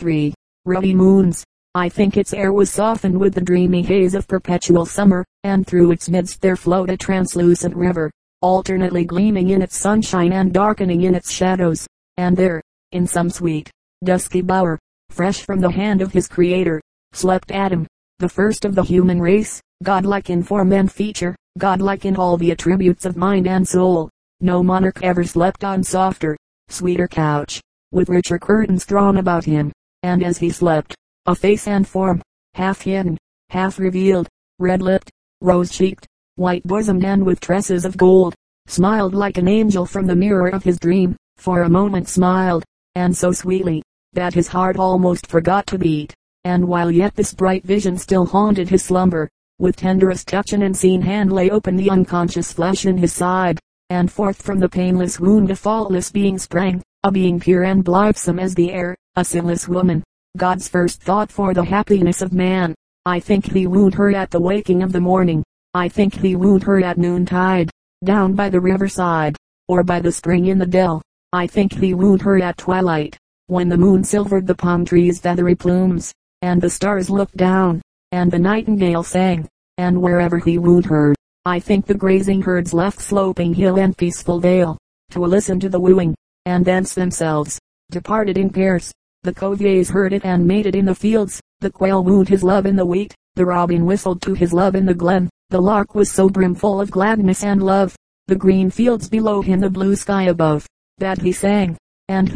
3. Ruddy moons. I think its air was softened with the dreamy haze of perpetual summer, and through its midst there flowed a translucent river, alternately gleaming in its sunshine and darkening in its shadows. And there, in some sweet, dusky bower, fresh from the hand of his Creator, slept Adam, the first of the human race, godlike in form and feature, godlike in all the attributes of mind and soul. No monarch ever slept on softer, sweeter couch, with richer curtains drawn about him, and as he slept, a face and form, half hidden, half revealed, red-lipped, rose-cheeked, white-bosomed and with tresses of gold, smiled like an angel from the mirror of his dream, for a moment smiled, and so sweetly, that his heart almost forgot to beat, and while yet this bright vision still haunted his slumber, with tenderest touch an unseen hand lay open the unconscious flesh in his side, and forth from the painless wound a faultless being sprang, a being pure and blithesome as the air, a sinless woman, God's first thought for the happiness of man. I think he wooed her at the waking of the morning, I think he wooed her at noontide, down by the riverside, or by the spring in the dell, I think he wooed her at twilight, when the moon silvered the palm trees' feathery plumes, and the stars looked down, and the nightingale sang, and wherever he wooed her, I think the grazing herds left sloping hill and peaceful vale, to listen to the wooing, and thence themselves departed in pairs. The coveys heard it and mated in the fields, the quail wooed his love in the wheat, the robin whistled to his love in the glen, the lark was so brimful of gladness and love, the green fields below him, the blue sky above, that he sang, and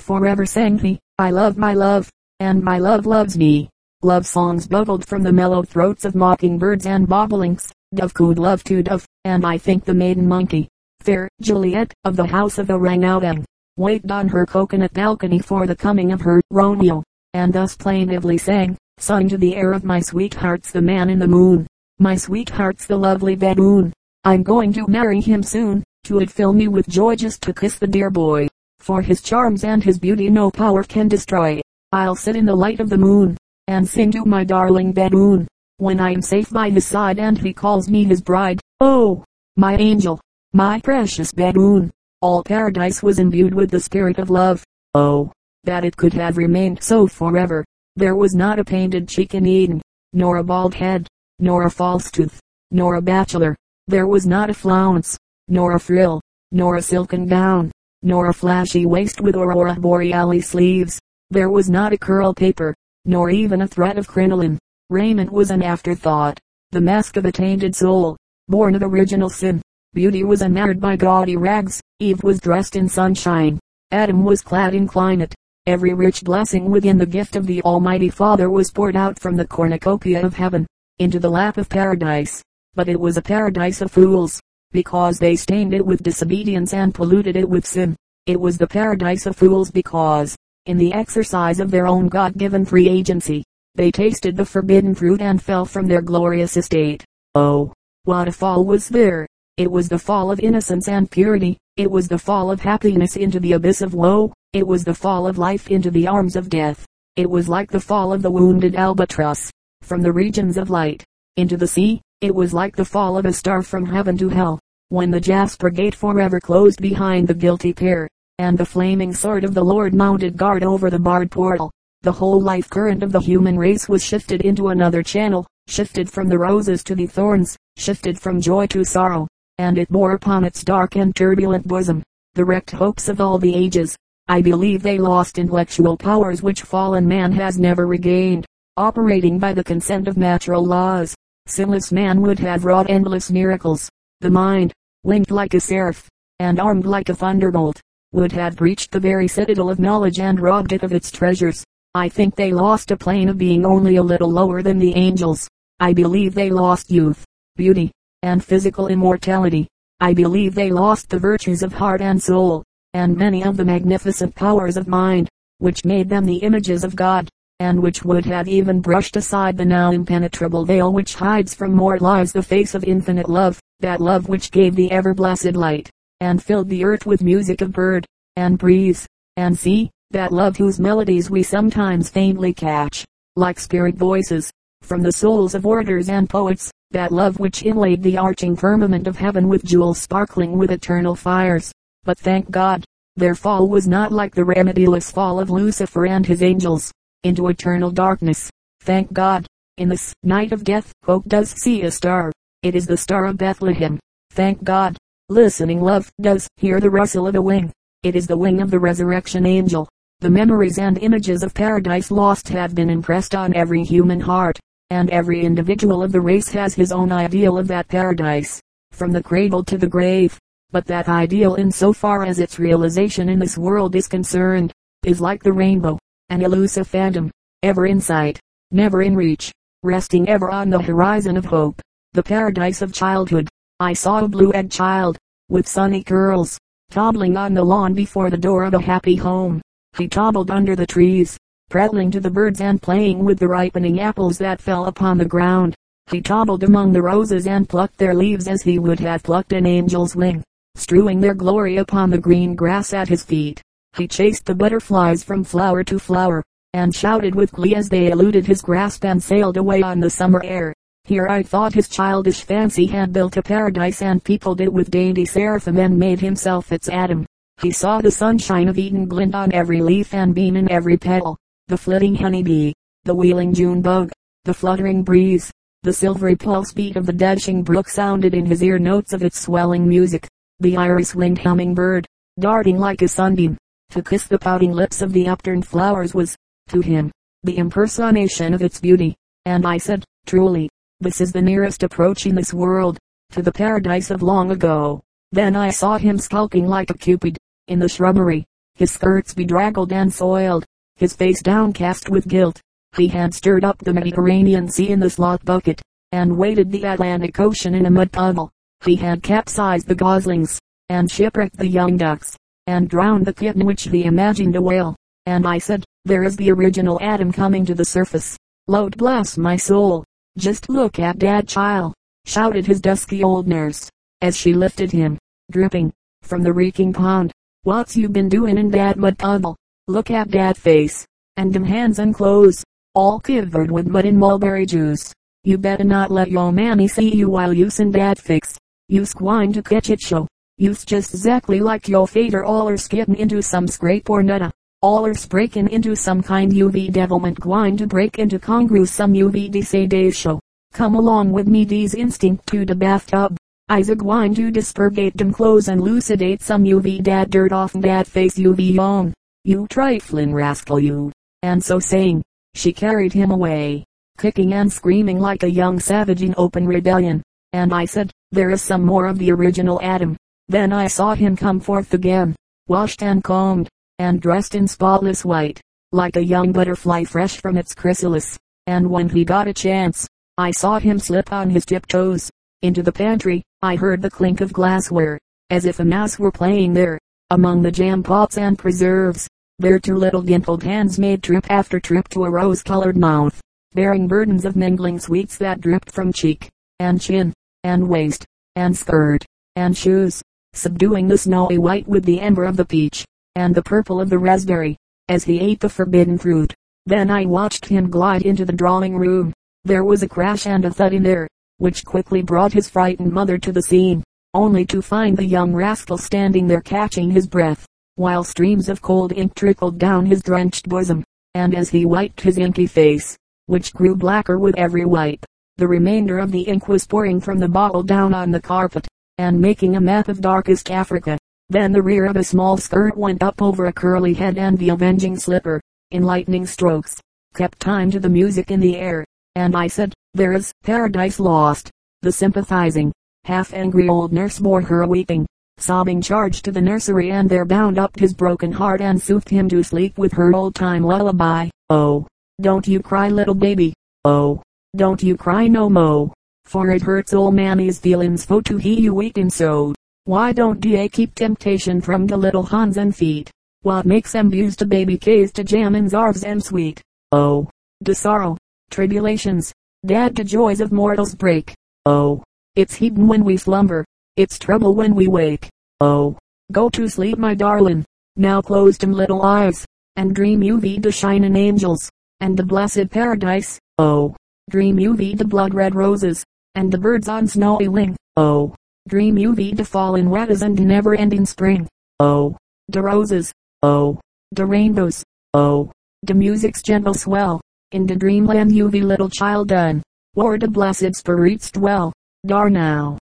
forever sang he, I love my love, and my love loves me. Love songs bubbled from the mellow throats of mocking birds and bobolinks, dove cooed love to dove, and I think the maiden monkey, fair Juliet, of the house of Orangutan, waited on her coconut balcony for the coming of her Romeo, and thus plaintively sang, sung to the air of my sweetheart's the man in the moon, my sweetheart's the lovely baboon, I'm going to marry him soon, 'twould fill me with joy just to kiss the dear boy, for his charms and his beauty no power can destroy, I'll sit in the light of the moon, and sing to my darling baboon, when I am safe by his side and he calls me his bride, oh, my angel, my precious baboon. All paradise was imbued with the spirit of love, oh, that it could have remained so forever. There was not a painted cheek in Eden, nor a bald head, nor a false tooth, nor a bachelor, there was not a flounce, nor a frill, nor a silken gown, nor a flashy waist with aurora borealis sleeves, there was not a curl paper, nor even a thread of crinoline. Raiment was an afterthought, the mask of a tainted soul, born of original sin. Beauty was unmarred by gaudy rags, Eve was dressed in sunshine, Adam was clad in climate, every rich blessing within the gift of the Almighty Father was poured out from the cornucopia of heaven, into the lap of paradise, but it was a paradise of fools, because they stained it with disobedience and polluted it with sin. It was the paradise of fools because, in the exercise of their own God-given free agency, they tasted the forbidden fruit and fell from their glorious estate. Oh, what a fall was there! It was the fall of innocence and purity, it was the fall of happiness into the abyss of woe, it was the fall of life into the arms of death. It was like the fall of the wounded albatross, from the regions of light, into the sea. It was like the fall of a star from heaven to hell, when the jasper gate forever closed behind the guilty pair, and the flaming sword of the Lord mounted guard over the barred portal. The whole life current of the human race was shifted into another channel, shifted from the roses to the thorns, shifted from joy to sorrow, and it bore upon its dark and turbulent bosom the wrecked hopes of all the ages. I believe they lost intellectual powers which fallen man has never regained. Operating by the consent of natural laws, sinless man would have wrought endless miracles. The mind, winged like a seraph, and armed like a thunderbolt, would have breached the very citadel of knowledge and robbed it of its treasures. I think they lost a plane of being only a little lower than the angels. I believe they lost youth, beauty, and physical immortality. I believe they lost the virtues of heart and soul, and many of the magnificent powers of mind, which made them the images of God, and which would have even brushed aside the now impenetrable veil which hides from mortal eyes the face of infinite love, that love which gave the ever-blessed light, and filled the earth with music of bird, and breeze, and sea, that love whose melodies we sometimes faintly catch, like spirit voices, from the souls of orators and poets, that love which inlaid the arching firmament of heaven with jewels sparkling with eternal fires. But thank God, Their fall was not like the remediless fall of Lucifer and his angels, into eternal darkness. Thank God, in this night of death, hope does see a star. It is the star of Bethlehem. Thank God, listening love does hear the rustle of a wing. It is the wing of the resurrection angel. The memories and images of paradise lost have been impressed on every human heart, and every individual of the race has his own ideal of that paradise, from the cradle to the grave. But that ideal, in so far as its realization in this world is concerned, is like the rainbow, an elusive phantom, ever in sight, never in reach, resting ever on the horizon of hope. The paradise of childhood. I saw a blue-eyed child, with sunny curls, toddling on the lawn before the door of a happy home. He toddled under the trees, prattling to the birds and playing with the ripening apples that fell upon the ground. He toddled among the roses and plucked their leaves as he would have plucked an angel's wing, strewing their glory upon the green grass at his feet. He chased the butterflies from flower to flower, and shouted with glee as they eluded his grasp and sailed away on the summer air. Here I thought his childish fancy had built a paradise and peopled it with dainty seraphim and made himself its Adam. He saw the sunshine of Eden glint on every leaf and beam in every petal, the flitting honeybee, the wheeling June bug, the fluttering breeze, the silvery pulse beat of the dashing brook sounded in his ear notes of its swelling music. The iris-winged hummingbird, darting like a sunbeam, to kiss the pouting lips of the upturned flowers was, to him, the impersonation of its beauty. And I said, truly, this is the nearest approach in this world, to the paradise of long ago. Then I saw him skulking like a Cupid, in the shrubbery, his skirts bedraggled and soiled, his face downcast with guilt. He had stirred up the Mediterranean Sea in the slop bucket, and waded the Atlantic Ocean in a mud puddle. He had capsized the goslings, and shipwrecked the young ducks, and drowned the kitten which he imagined a whale. And I said, there is the original Adam coming to the surface. Lord bless my soul, just look at Dad, child, shouted his dusky old nurse, as she lifted him, dripping, from the reeking pond. What's you been doing in that mud puddle? Look at Dad face, and them hands and clothes, all covered with mud and mulberry juice. You better not let yo' mammy see you while you's in that fix. You's gwine to catch it show. You's just exactly like yo' fader allers gettin' into some scrape or nutta. Allers breakin' into some kind UV devilment gwine to break into congrew some UV desade show. Come along with me dees instinct to the bathtub. I's a gwine to dispergate dem clothes and lucidate some UV dat dirt off dat face UV on. You triflin' rascal you. And so saying, she carried him away, kicking and screaming like a young savage in open rebellion. And I said, there is some more of the original Adam. Then I saw him come forth again, washed and combed, and dressed in spotless white, like a young butterfly fresh from its chrysalis. And when he got a chance, I saw him slip on his tiptoes into the pantry. I heard the clink of glassware, as if a mouse were playing there, among the jam pots and preserves. There two little dimpled hands made trip after trip to a rose-colored mouth, bearing burdens of mingling sweets that dripped from cheek, and chin, and waist, and skirt, and shoes, subduing the snowy white with the amber of the peach, and the purple of the raspberry, as he ate the forbidden fruit. Then I watched him glide into the drawing room. There was a crash and a thud in there, which quickly brought his frightened mother to the scene, only to find the young rascal standing there catching his breath, while streams of cold ink trickled down his drenched bosom, and as he wiped his inky face, which grew blacker with every wipe, the remainder of the ink was pouring from the bottle down on the carpet, and making a map of darkest Africa. Then the rear of a small skirt went up over a curly head, and the avenging slipper, in lightning strokes, kept time to the music in the air. And I said, there is paradise lost. The sympathizing, half-angry old nurse bore her weeping, sobbing charge to the nursery, and there bound up his broken heart and soothed him to sleep with her old-time lullaby. Oh, don't you cry, little baby. Oh, don't you cry no mo, for it hurts ol' mammy's feelings fo to he you eatin' so. Why don't da keep temptation from the little hands and feet? What makes em use the baby case to jam and zarves and sweet? Oh, the sorrow, tribulations, that the joys of mortals break. Oh, it's heatin' when we slumber, it's trouble when we wake. Oh, go to sleep my darlin', now close dem little eyes, and dream you be the shinin' angels, and the blessed paradise. Oh, dream you be the blood-red roses, and the birds on snowy wing. Oh, dream you be the fallen waters and the never-ending spring. Oh, de roses, oh, de rainbows, oh, de music's gentle swell, in de dreamland you've little child'n, whar de blessed spirits dwell. Dar now,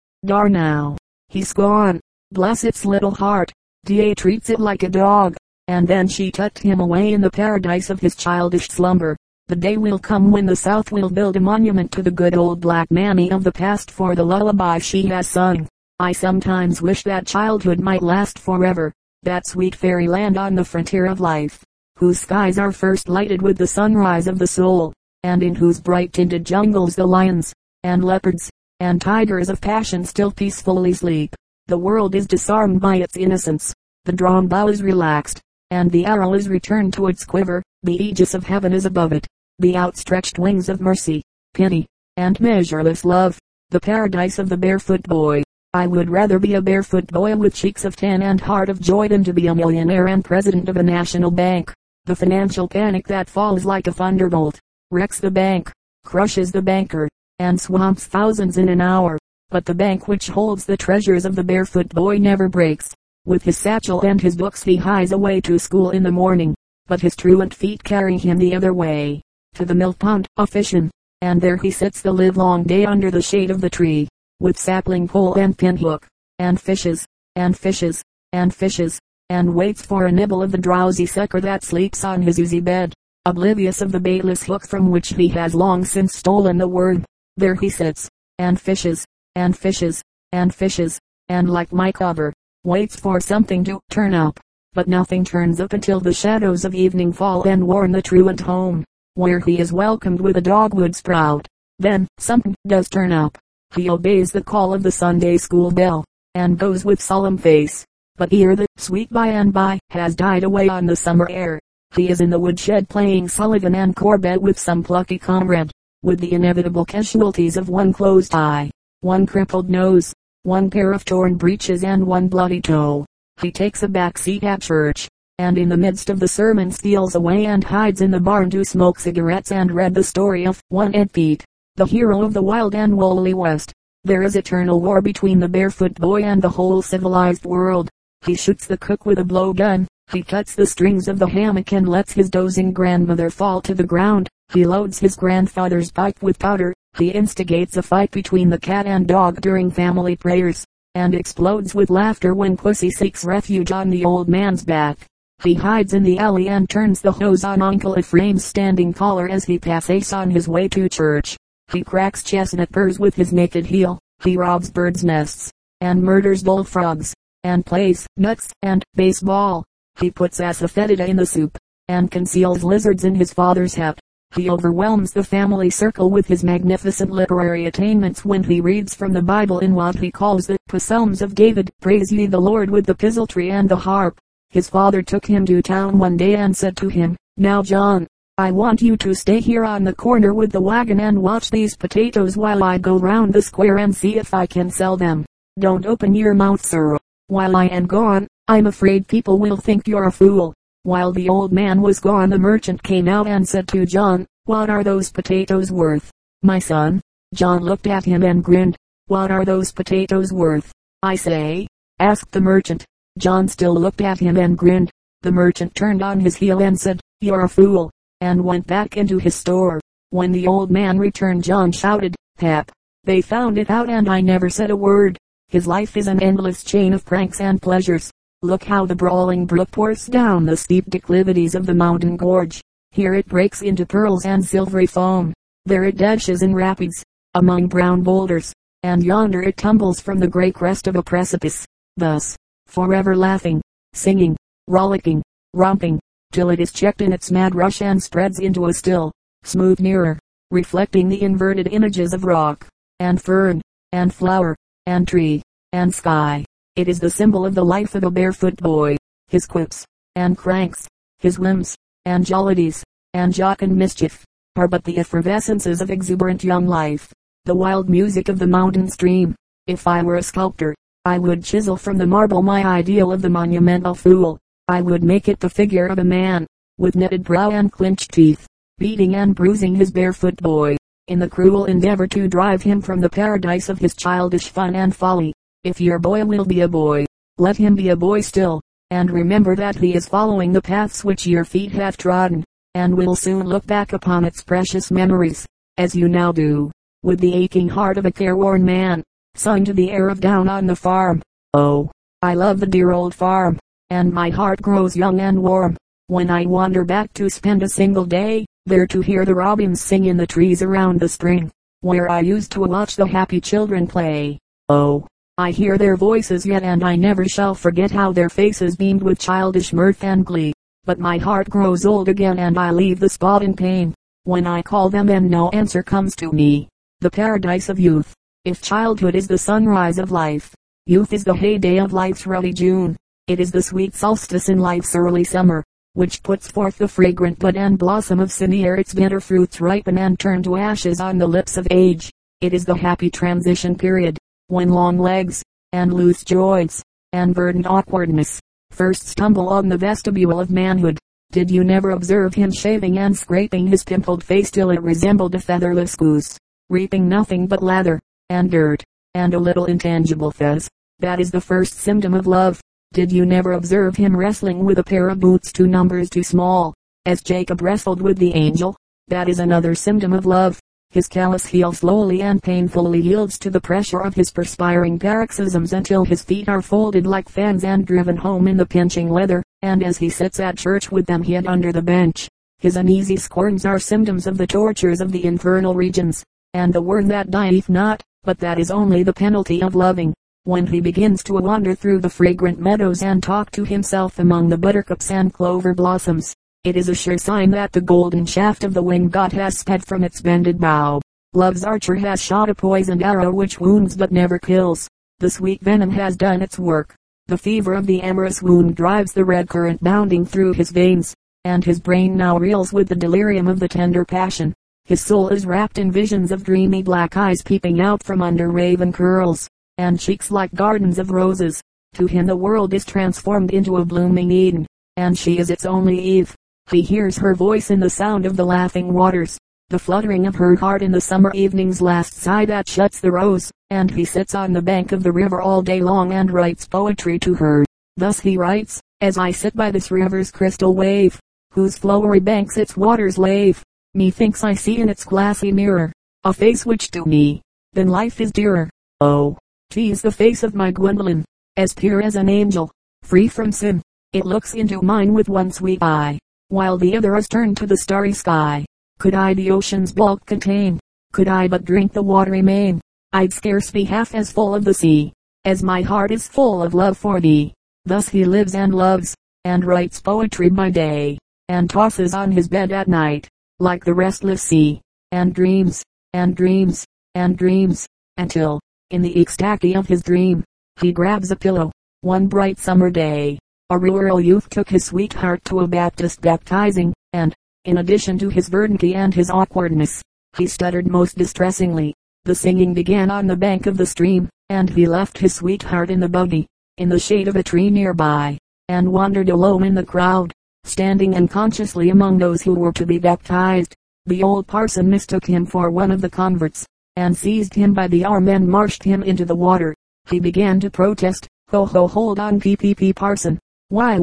he's gone, bless its little heart, Da treats it like a dog, and then she tucked him away in the paradise of his childish slumber. The day will come when the South will build a monument to the good old black mammy of the past for the lullaby she has sung. I sometimes wish that childhood might last forever, that sweet fairyland on the frontier of life, whose skies are first lighted with the sunrise of the soul, and in whose bright tinted jungles the lions, and leopards, and tigers of passion still peacefully sleep. The world is disarmed by its innocence, the drawn bow is relaxed, and the arrow is returned to its quiver, the aegis of heaven is above it, the outstretched wings of mercy, pity, and measureless love, the paradise of the barefoot boy. I would rather be a barefoot boy with cheeks of tan and heart of joy than to be a millionaire and president of a national bank. The financial panic that falls like a thunderbolt, wrecks the bank, crushes the banker, and swamps thousands in an hour, but the bank which holds the treasures of the barefoot boy never breaks. With his satchel and his books he hies away to school in the morning, but his truant feet carry him the other way, to the mill pond a fishing, and there he sits the livelong day under the shade of the tree, with sapling pole and pinhook, and fishes, and fishes, and fishes, and waits for a nibble of the drowsy sucker that sleeps on his oozy bed, oblivious of the baitless hook from which he has long since stolen the worm. There he sits, and fishes, and fishes, and fishes, and like my cover, waits for something to turn up, but nothing turns up until the shadows of evening fall and warn the truant home, where he is welcomed with a dogwood sprout. Then, something does turn up. He obeys the call of the Sunday school bell, and goes with solemn face, but ere the sweet by-and-by has died away on the summer air, he is in the woodshed playing Sullivan and Corbett with some plucky comrade, with the inevitable casualties of one closed eye, one crippled nose, one pair of torn breeches and one bloody toe. He takes a back seat at church, and in the midst of the sermon steals away and hides in the barn to smoke cigarettes and read the story of One Ed Pete, the hero of the wild and woolly West. There is eternal war between the barefoot boy and the whole civilized world. He shoots the cook with a blowgun, he cuts the strings of the hammock and lets his dozing grandmother fall to the ground. He loads his grandfather's pipe with powder, he instigates a fight between the cat and dog during family prayers, and explodes with laughter when pussy seeks refuge on the old man's back. He hides in the alley and turns the hose on Uncle Ephraim's standing collar as he passes on his way to church. He cracks chestnut burrs with his naked heel, he robs birds' nests, and murders bullfrogs, and plays nuts and baseball. He puts asafoetida in the soup, and conceals lizards in his father's hat. He overwhelms the family circle with his magnificent literary attainments when he reads from the Bible in what he calls the Psalms of David. Praise ye the Lord with the psaltery and the harp. His father took him to town one day and said to him, "Now John, I want you to stay here on the corner with the wagon and watch these potatoes while I go round the square and see if I can sell them. Don't open your mouth, sir. While I am gone, I'm afraid people will think you're a fool." While the old man was gone, the merchant came out and said to John, "What are those potatoes worth, my son?" John looked at him and grinned. "What are those potatoes worth, I say?" asked the merchant. John still looked at him and grinned. The merchant turned on his heel and said, "You're a fool," and went back into his store. When the old man returned, John shouted, "Pap, they found it out and I never said a word." His life is an endless chain of pranks and pleasures. Look how the brawling brook pours down the steep declivities of the mountain gorge. Here it breaks into pearls and silvery foam. There it dashes in rapids, among brown boulders, and yonder it tumbles from the gray crest of a precipice. Thus, forever laughing, singing, rollicking, romping, till it is checked in its mad rush and spreads into a still, smooth mirror, reflecting the inverted images of rock, and fern, and flower, and tree, and sky. It is the symbol of the life of a barefoot boy, his quips, and cranks, his whims, and jollities, and jocund mischief, are but the effervescences of exuberant young life, the wild music of the mountain stream. If I were a sculptor, I would chisel from the marble my ideal of the monumental fool. I would make it the figure of a man, with knitted brow and clenched teeth, beating and bruising his barefoot boy, in the cruel endeavor to drive him from the paradise of his childish fun and folly. If your boy will be a boy, let him be a boy still, and remember that He is following the paths which your feet have trodden, and will soon look back upon its precious memories, as you now do, with the aching heart of a careworn man, sung to the air of Down on the Farm. Oh, I love the dear old farm, and my heart grows young and warm, when I wander back to spend a single day, there to hear the robins sing in the trees around the spring, where I used to watch the happy children play. Oh, I hear their voices yet, and I never shall forget how their faces beamed with childish mirth and glee. But my heart grows old again, and I leave the spot in pain, when I call them and no answer comes to me. The paradise of youth. If childhood is the sunrise of life, youth is the heyday of life's ruddy June. It is the sweet solstice in life's early summer, which puts forth the fragrant bud and blossom of sin ere its bitter fruits ripen and turn to ashes on the lips of age. It is the happy transition period, when long legs, and loose joints, and verdant awkwardness, first stumble on the vestibule of manhood. Did you never observe him shaving and scraping his pimpled face till it resembled a featherless goose, reaping nothing but lather, and dirt, and a little intangible fez? That is the first symptom of love. Did you never observe him wrestling with a pair of boots 2 numbers too small, as Jacob wrestled with the angel? That is another symptom of love. His callous heel slowly and painfully yields to the pressure of his perspiring paroxysms until his feet are folded like fans and driven home in the pinching leather, and as he sits at church with them hid under the bench, his uneasy scorns are symptoms of the tortures of the infernal regions, and the worm that dieth not, but that is only the penalty of loving. When he begins to wander through the fragrant meadows and talk to himself among the buttercups and clover blossoms, it is a sure sign that the golden shaft of the winged god has sped from its bended bow. Love's archer has shot a poisoned arrow which wounds but never kills. The sweet venom has done its work. The fever of the amorous wound drives the red current bounding through his veins, and his brain now reels with the delirium of the tender passion. His soul is wrapped in visions of dreamy black eyes peeping out from under raven curls, and cheeks like gardens of roses. To him the world is transformed into a blooming Eden, and she is its only Eve. He hears her voice in the sound of the laughing waters, the fluttering of her heart in the summer evening's last sigh that shuts the rose, and he sits on the bank of the river all day long and writes poetry to her. Thus he writes: as I sit by this river's crystal wave, whose flowery banks its waters lave, methinks I see in its glassy mirror a face which to me than life is dearer. Oh, 'tis the face of my Gwendolen, as pure as an angel, free from sin. It looks into mine with one sweet eye, while the other is turned to the starry sky. Could I the ocean's bulk contain, could I but drink the watery main, I'd scarce be half as full of the sea, as my heart is full of love for thee. Thus he lives and loves, and writes poetry by day, and tosses on his bed at night, like the restless sea, and dreams, and dreams, and dreams, until, in the ecstasy of his dream, he grabs a pillow. One bright summer day, a rural youth took his sweetheart to a Baptist baptizing, and, in addition to his verdancy and his awkwardness, he stuttered most distressingly. The singing began on the bank of the stream, and he left his sweetheart in the buggy, in the shade of a tree nearby, and wandered alone in the crowd, standing unconsciously among those who were to be baptized. The old parson mistook him for one of the converts, and seized him by the arm and marched him into the water. He began to protest. Ho ho, hold on, PPP parson. Why,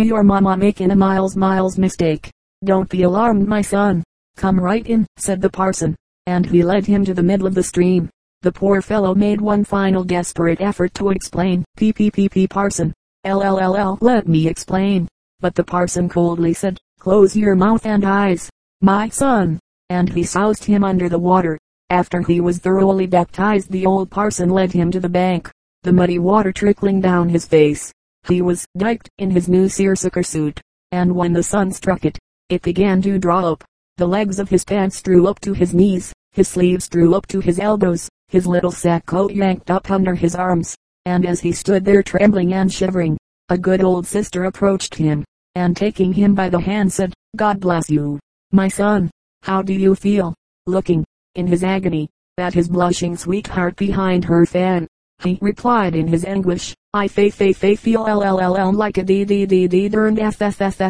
your mama making a miles mistake. Don't be alarmed, my son. Come right in, said the parson, and he led him to the middle of the stream. The poor fellow made one final desperate effort to explain. PPP parson. Let me explain. But the parson coldly said, close your mouth and eyes, my son, and he soused him under the water. After he was thoroughly baptized, the old parson led him to the bank, the muddy water trickling down his face. He was diked in his new seersucker suit, and when the sun struck it, it began to draw up. The legs of his pants drew up to his knees, his sleeves drew up to his elbows, his little sack coat yanked up under his arms, and as he stood there trembling and shivering, a good old sister approached him, and taking him by the hand said, God bless you, my son, how do you feel? Looking, in his agony, at his blushing sweetheart behind her fan, he replied in his anguish, I feel like a derned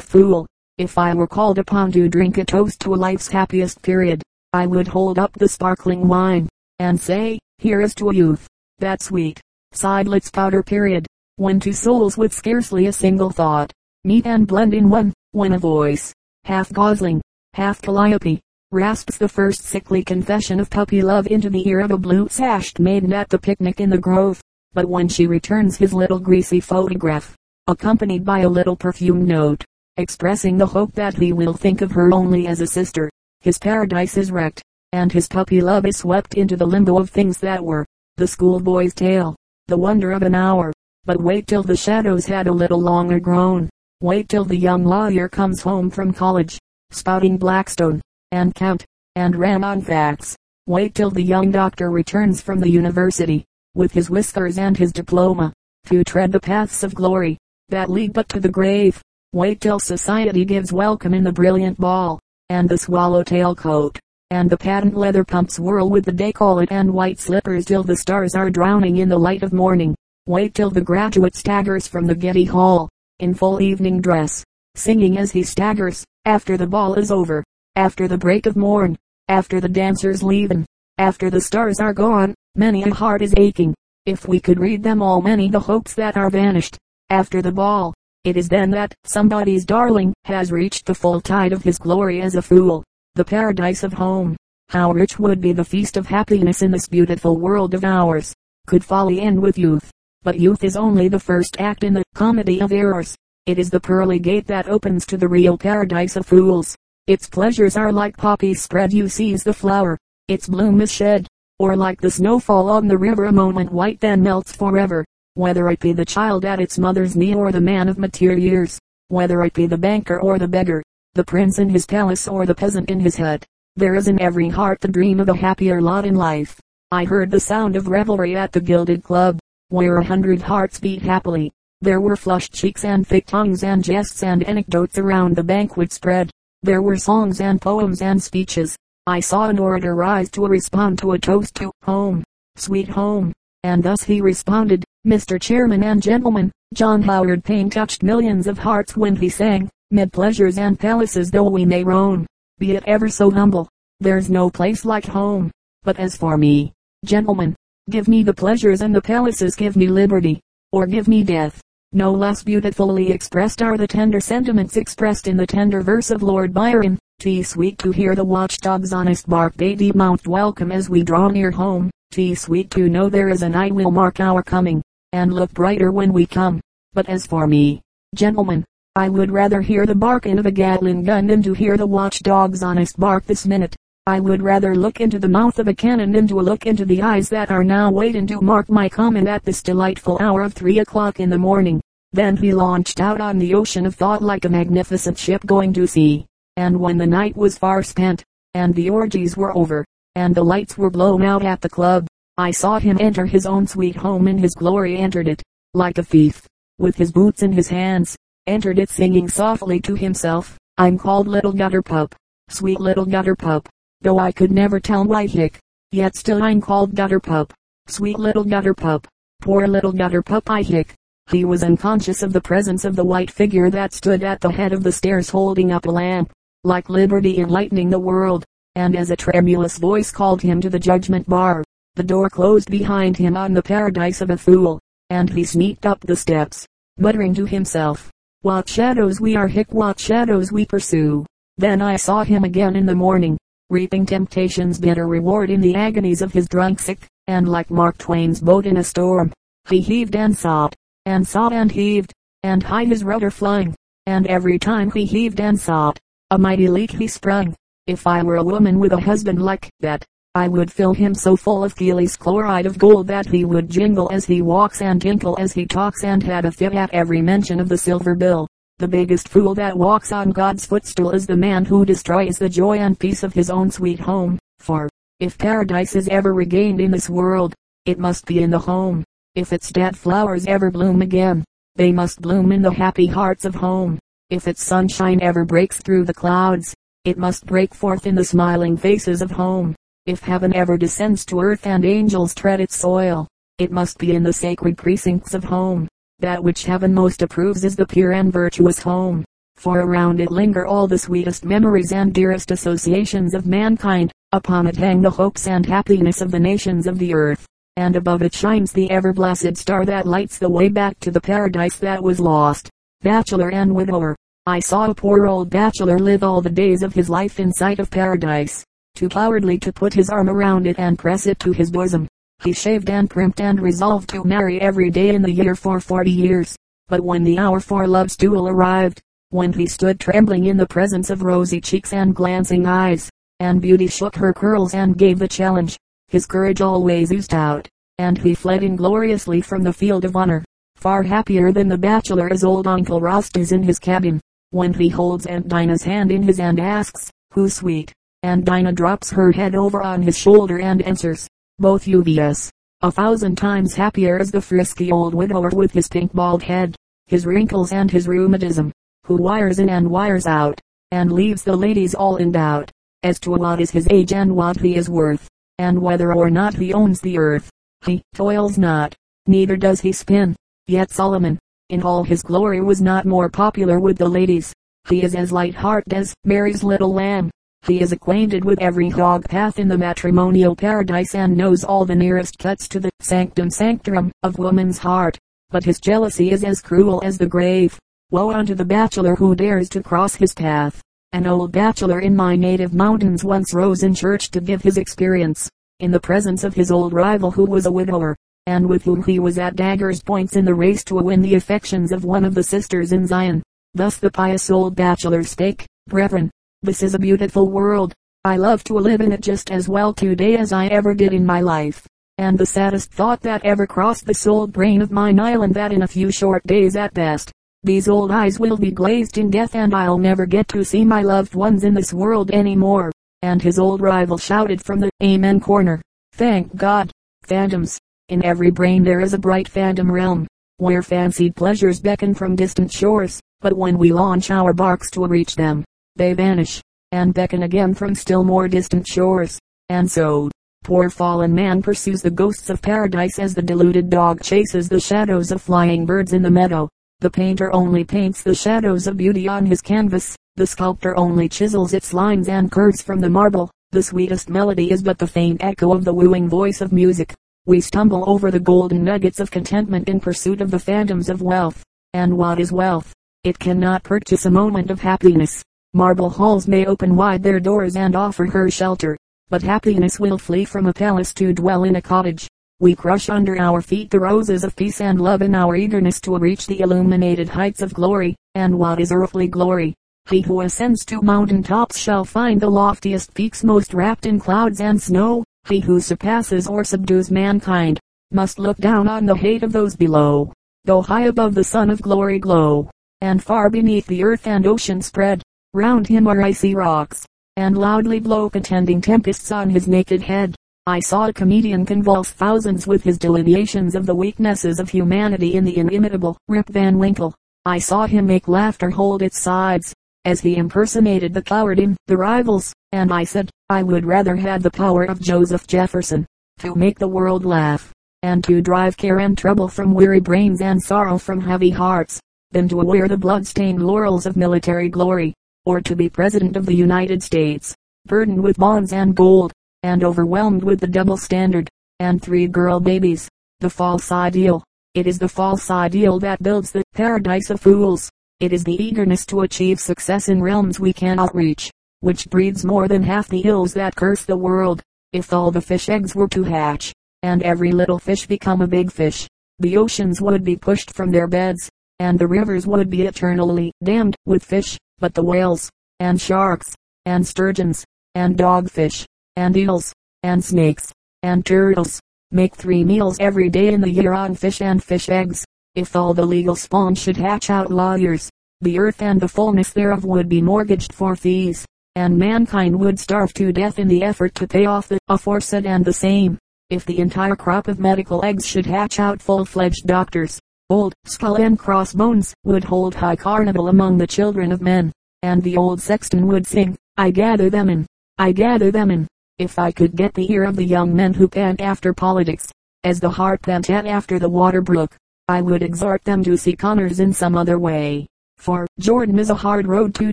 fool. If I were called upon to drink a toast to life's happiest period, I would hold up the sparkling wine, and say, here is to a youth, that sweet, sideless powder period, when two souls with scarcely a single thought, meet and blend in one, when a voice, half Gosling, half Calliope, rasps the first sickly confession of puppy love into the ear of a blue-sashed maiden at the picnic in the grove, but when she returns his little greasy photograph, accompanied by a little perfume note, expressing the hope that he will think of her only as a sister, his paradise is wrecked, and his puppy love is swept into the limbo of things that were, the schoolboy's tale, the wonder of an hour. But wait till the shadows had a little longer grown, wait till the young lawyer comes home from college, spouting Blackstone, and Kant, and Ramon facts, wait till the young doctor returns from the university, with his whiskers and his diploma, to tread the paths of glory, that lead but to the grave. Wait till society gives welcome in the brilliant ball, and the swallowtail coat, and the patent leather pumps whirl with the day collet and white slippers till the stars are drowning in the light of morning. Wait till the graduate staggers from the Getty Hall, in full evening dress, singing as he staggers, after the ball is over, after the break of morn, after the dancers leaven, after the stars are gone. Many a heart is aching, if we could read them all, many the hopes that are vanished, after the ball. It is then that somebody's darling has reached the full tide of his glory as a fool, the paradise of home. How rich would be the feast of happiness in this beautiful world of ours, could folly end with youth. But youth is only the first act in the comedy of errors. It is the pearly gate that opens to the real paradise of fools. Its pleasures are like poppies spread, you seize the flower, its bloom is shed, or like the snowfall on the river, a moment white then melts forever. Whether it be the child at its mother's knee or the man of mature years, whether it be the banker or the beggar, the prince in his palace or the peasant in his hut, there is in every heart the dream of a happier lot in life. I heard the sound of revelry at the Gilded Club, where 100 hearts beat happily. There were flushed cheeks and thick tongues and jests and anecdotes around the banquet spread. There were songs and poems and speeches. I saw an orator rise to respond to a toast to home, sweet home, and thus he responded, "Mr. Chairman and gentlemen, John Howard Payne touched millions of hearts when he sang, 'Mid pleasures and palaces though we may roam, be it ever so humble, there's no place like home. But as for me, gentlemen, give me the pleasures and the palaces, give me liberty, or give me death.'" No less beautifully expressed are the tender sentiments expressed in the tender verse of Lord Byron, "'Tis sweet to hear the watchdog's honest bark bade thee mount welcome as we draw near home, 'tis sweet to know there is an eye will mark our coming, and look brighter when we come.' But as for me, gentlemen, I would rather hear the barking of a Gatling gun than to hear the watchdog's honest bark this minute. I would rather look into the mouth of a cannon than to look into the eyes that are now waiting to mark my coming at this delightful hour of 3 o'clock in the morning." Then he launched out on the ocean of thought like a magnificent ship going to sea, and when the night was far spent, and the orgies were over, and the lights were blown out at the club, I saw him enter his own sweet home in his glory, entered it, like a thief, with his boots in his hands, entered it singing softly to himself, "I'm called little Gutterpup, sweet little Gutterpup, though I could never tell why hic, yet still I'm called Gutterpup, sweet little Gutterpup, poor little Gutterpup I hic." He was unconscious of the presence of the white figure that stood at the head of the stairs holding up a lamp, like liberty enlightening the world, and as a tremulous voice called him to the judgment bar, the door closed behind him on the paradise of a fool, and he sneaked up the steps, muttering to himself, "What shadows we are hic, what shadows we pursue." Then I saw him again in the morning, reaping temptation's bitter reward in the agonies of his drunk sick, and like Mark Twain's boat in a storm, he heaved and sobbed, and sobbed and heaved, and high his rudder flying, and every time he heaved and sobbed, a mighty leak he sprung. If I were a woman with a husband like that, I would fill him so full of Keely's chloride of gold that he would jingle as he walks and tinkle as he talks and have a fit at every mention of the silver bill. The biggest fool that walks on God's footstool is the man who destroys the joy and peace of his own sweet home, for, if paradise is ever regained in this world, it must be in the home. If its dead flowers ever bloom again, they must bloom in the happy hearts of home. If its sunshine ever breaks through the clouds, it must break forth in the smiling faces of home. If heaven ever descends to earth and angels tread its soil, it must be in the sacred precincts of home. That which heaven most approves is the pure and virtuous home, for around it linger all the sweetest memories and dearest associations of mankind, upon it hang the hopes and happiness of the nations of the earth. and above it shines the ever-blessed star that lights the way back to the paradise that was lost. Bachelor and widower, I saw a poor old bachelor live all the days of his life in sight of paradise, too cowardly to put his arm around it and press it to his bosom. He shaved and primped and resolved to marry every day in the year for 40 years. But when the hour for love's duel arrived, when he stood trembling in the presence of rosy cheeks and glancing eyes, and beauty shook her curls and gave the challenge, his courage always oozed out, and he fled ingloriously from the field of honor, far happier than the bachelor as old Uncle Rosta's in his cabin, when he holds Aunt Dinah's hand in his and asks, "Who's sweet?" And Dinah drops her head over on his shoulder and answers, "Both you yes." A thousand times happier is the frisky old widower with his pink bald head, his wrinkles and his rheumatism, who wires in and wires out, and leaves the ladies all in doubt, as to what is his age and what he is worth, and whether or not he owns the earth. He toils not, neither does he spin. Yet Solomon, in all his glory, was not more popular with the ladies. He is as light-hearted as Mary's little lamb. He is acquainted with every hog path in the matrimonial paradise and knows all the nearest cuts to the sanctum sanctorum of woman's heart. But his jealousy is as cruel as the grave. Woe unto the bachelor who dares to cross his path. An old bachelor in my native mountains once rose in church to give his experience, in the presence of his old rival who was a widower, and with whom he was at daggers' points in the race to win the affections of one of the sisters in Zion. Thus the pious old bachelor spake, "Brethren, this is a beautiful world. I love to live in it just as well today as I ever did in my life. And the saddest thought that ever crossed the souled brain of mine island that in a few short days at best, these old eyes will be glazed in death and I'll never get to see my loved ones in this world anymore." And his old rival shouted from the Amen corner, "Thank God." Phantoms. In every brain there is a bright phantom realm, where fancied pleasures beckon from distant shores, but when we launch our barks to reach them, they vanish, and beckon again from still more distant shores. And so, poor fallen man pursues the ghosts of paradise as the deluded dog chases the shadows of flying birds in the meadow. The painter only paints the shadows of beauty on his canvas, the sculptor only chisels its lines and curves from the marble. The sweetest melody is but the faint echo of the wooing voice of music. We stumble over the golden nuggets of contentment in pursuit of the phantoms of wealth. And what is wealth? It cannot purchase a moment of happiness. Marble halls may open wide their doors and offer her shelter, but happiness will flee from a palace to dwell in a cottage. We crush under our feet the roses of peace and love in our eagerness to reach the illuminated heights of glory. And what is earthly glory? He who ascends to mountain tops shall find the loftiest peaks most wrapped in clouds and snow. He who surpasses or subdues mankind must look down on the hate of those below. Though high above the sun of glory glow, and far beneath the earth and ocean spread, round him are icy rocks, and loudly blow contending tempests on his naked head. I saw a comedian convulse thousands with his delineations of the weaknesses of humanity in the inimitable Rip Van Winkle. I saw him make laughter hold its sides, as he impersonated the coward in The Rivals, and I said, I would rather have the power of Joseph Jefferson, to make the world laugh, and to drive care and trouble from weary brains and sorrow from heavy hearts, than to wear the blood-stained laurels of military glory, or to be President of the United States, burdened with bonds and gold, and overwhelmed with the double standard, and 3 girl babies, the false ideal. It is the false ideal that builds the paradise of fools. It is the eagerness to achieve success in realms we cannot reach, which breeds more than half the ills that curse the world. If all the fish eggs were to hatch, and every little fish become a big fish, the oceans would be pushed from their beds, and the rivers would be eternally dammed with fish. But the whales, and sharks, and sturgeons, and dogfish, and eels, and snakes, and turtles, make 3 meals every day in the year on fish and fish eggs. If all the legal spawn should hatch out lawyers, the earth and the fullness thereof would be mortgaged for fees, and mankind would starve to death in the effort to pay off the aforesaid and the same. If the entire crop of medical eggs should hatch out full-fledged doctors, old skull and crossbones would hold high carnival among the children of men, and the old sexton would sing, I gather them in, I gather them in. If I could get the ear of the young men who pant after politics, as the hart panteth after the water brook, I would exhort them to seek honors in some other way, for Jordan is a hard road to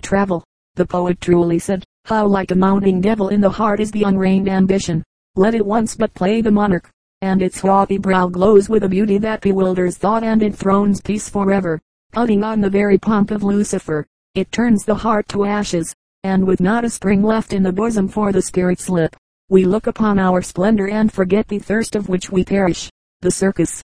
travel. The poet truly said, how like a mounting devil in the heart is the unreined ambition, let it once but play the monarch, and its frothy brow glows with a beauty that bewilders thought and enthrones peace forever. Putting on the very pomp of Lucifer, it turns the heart to ashes, and with not a spring left in the bosom for the spirit-slip, we look upon our splendor and forget the thirst of which we perish. The circus,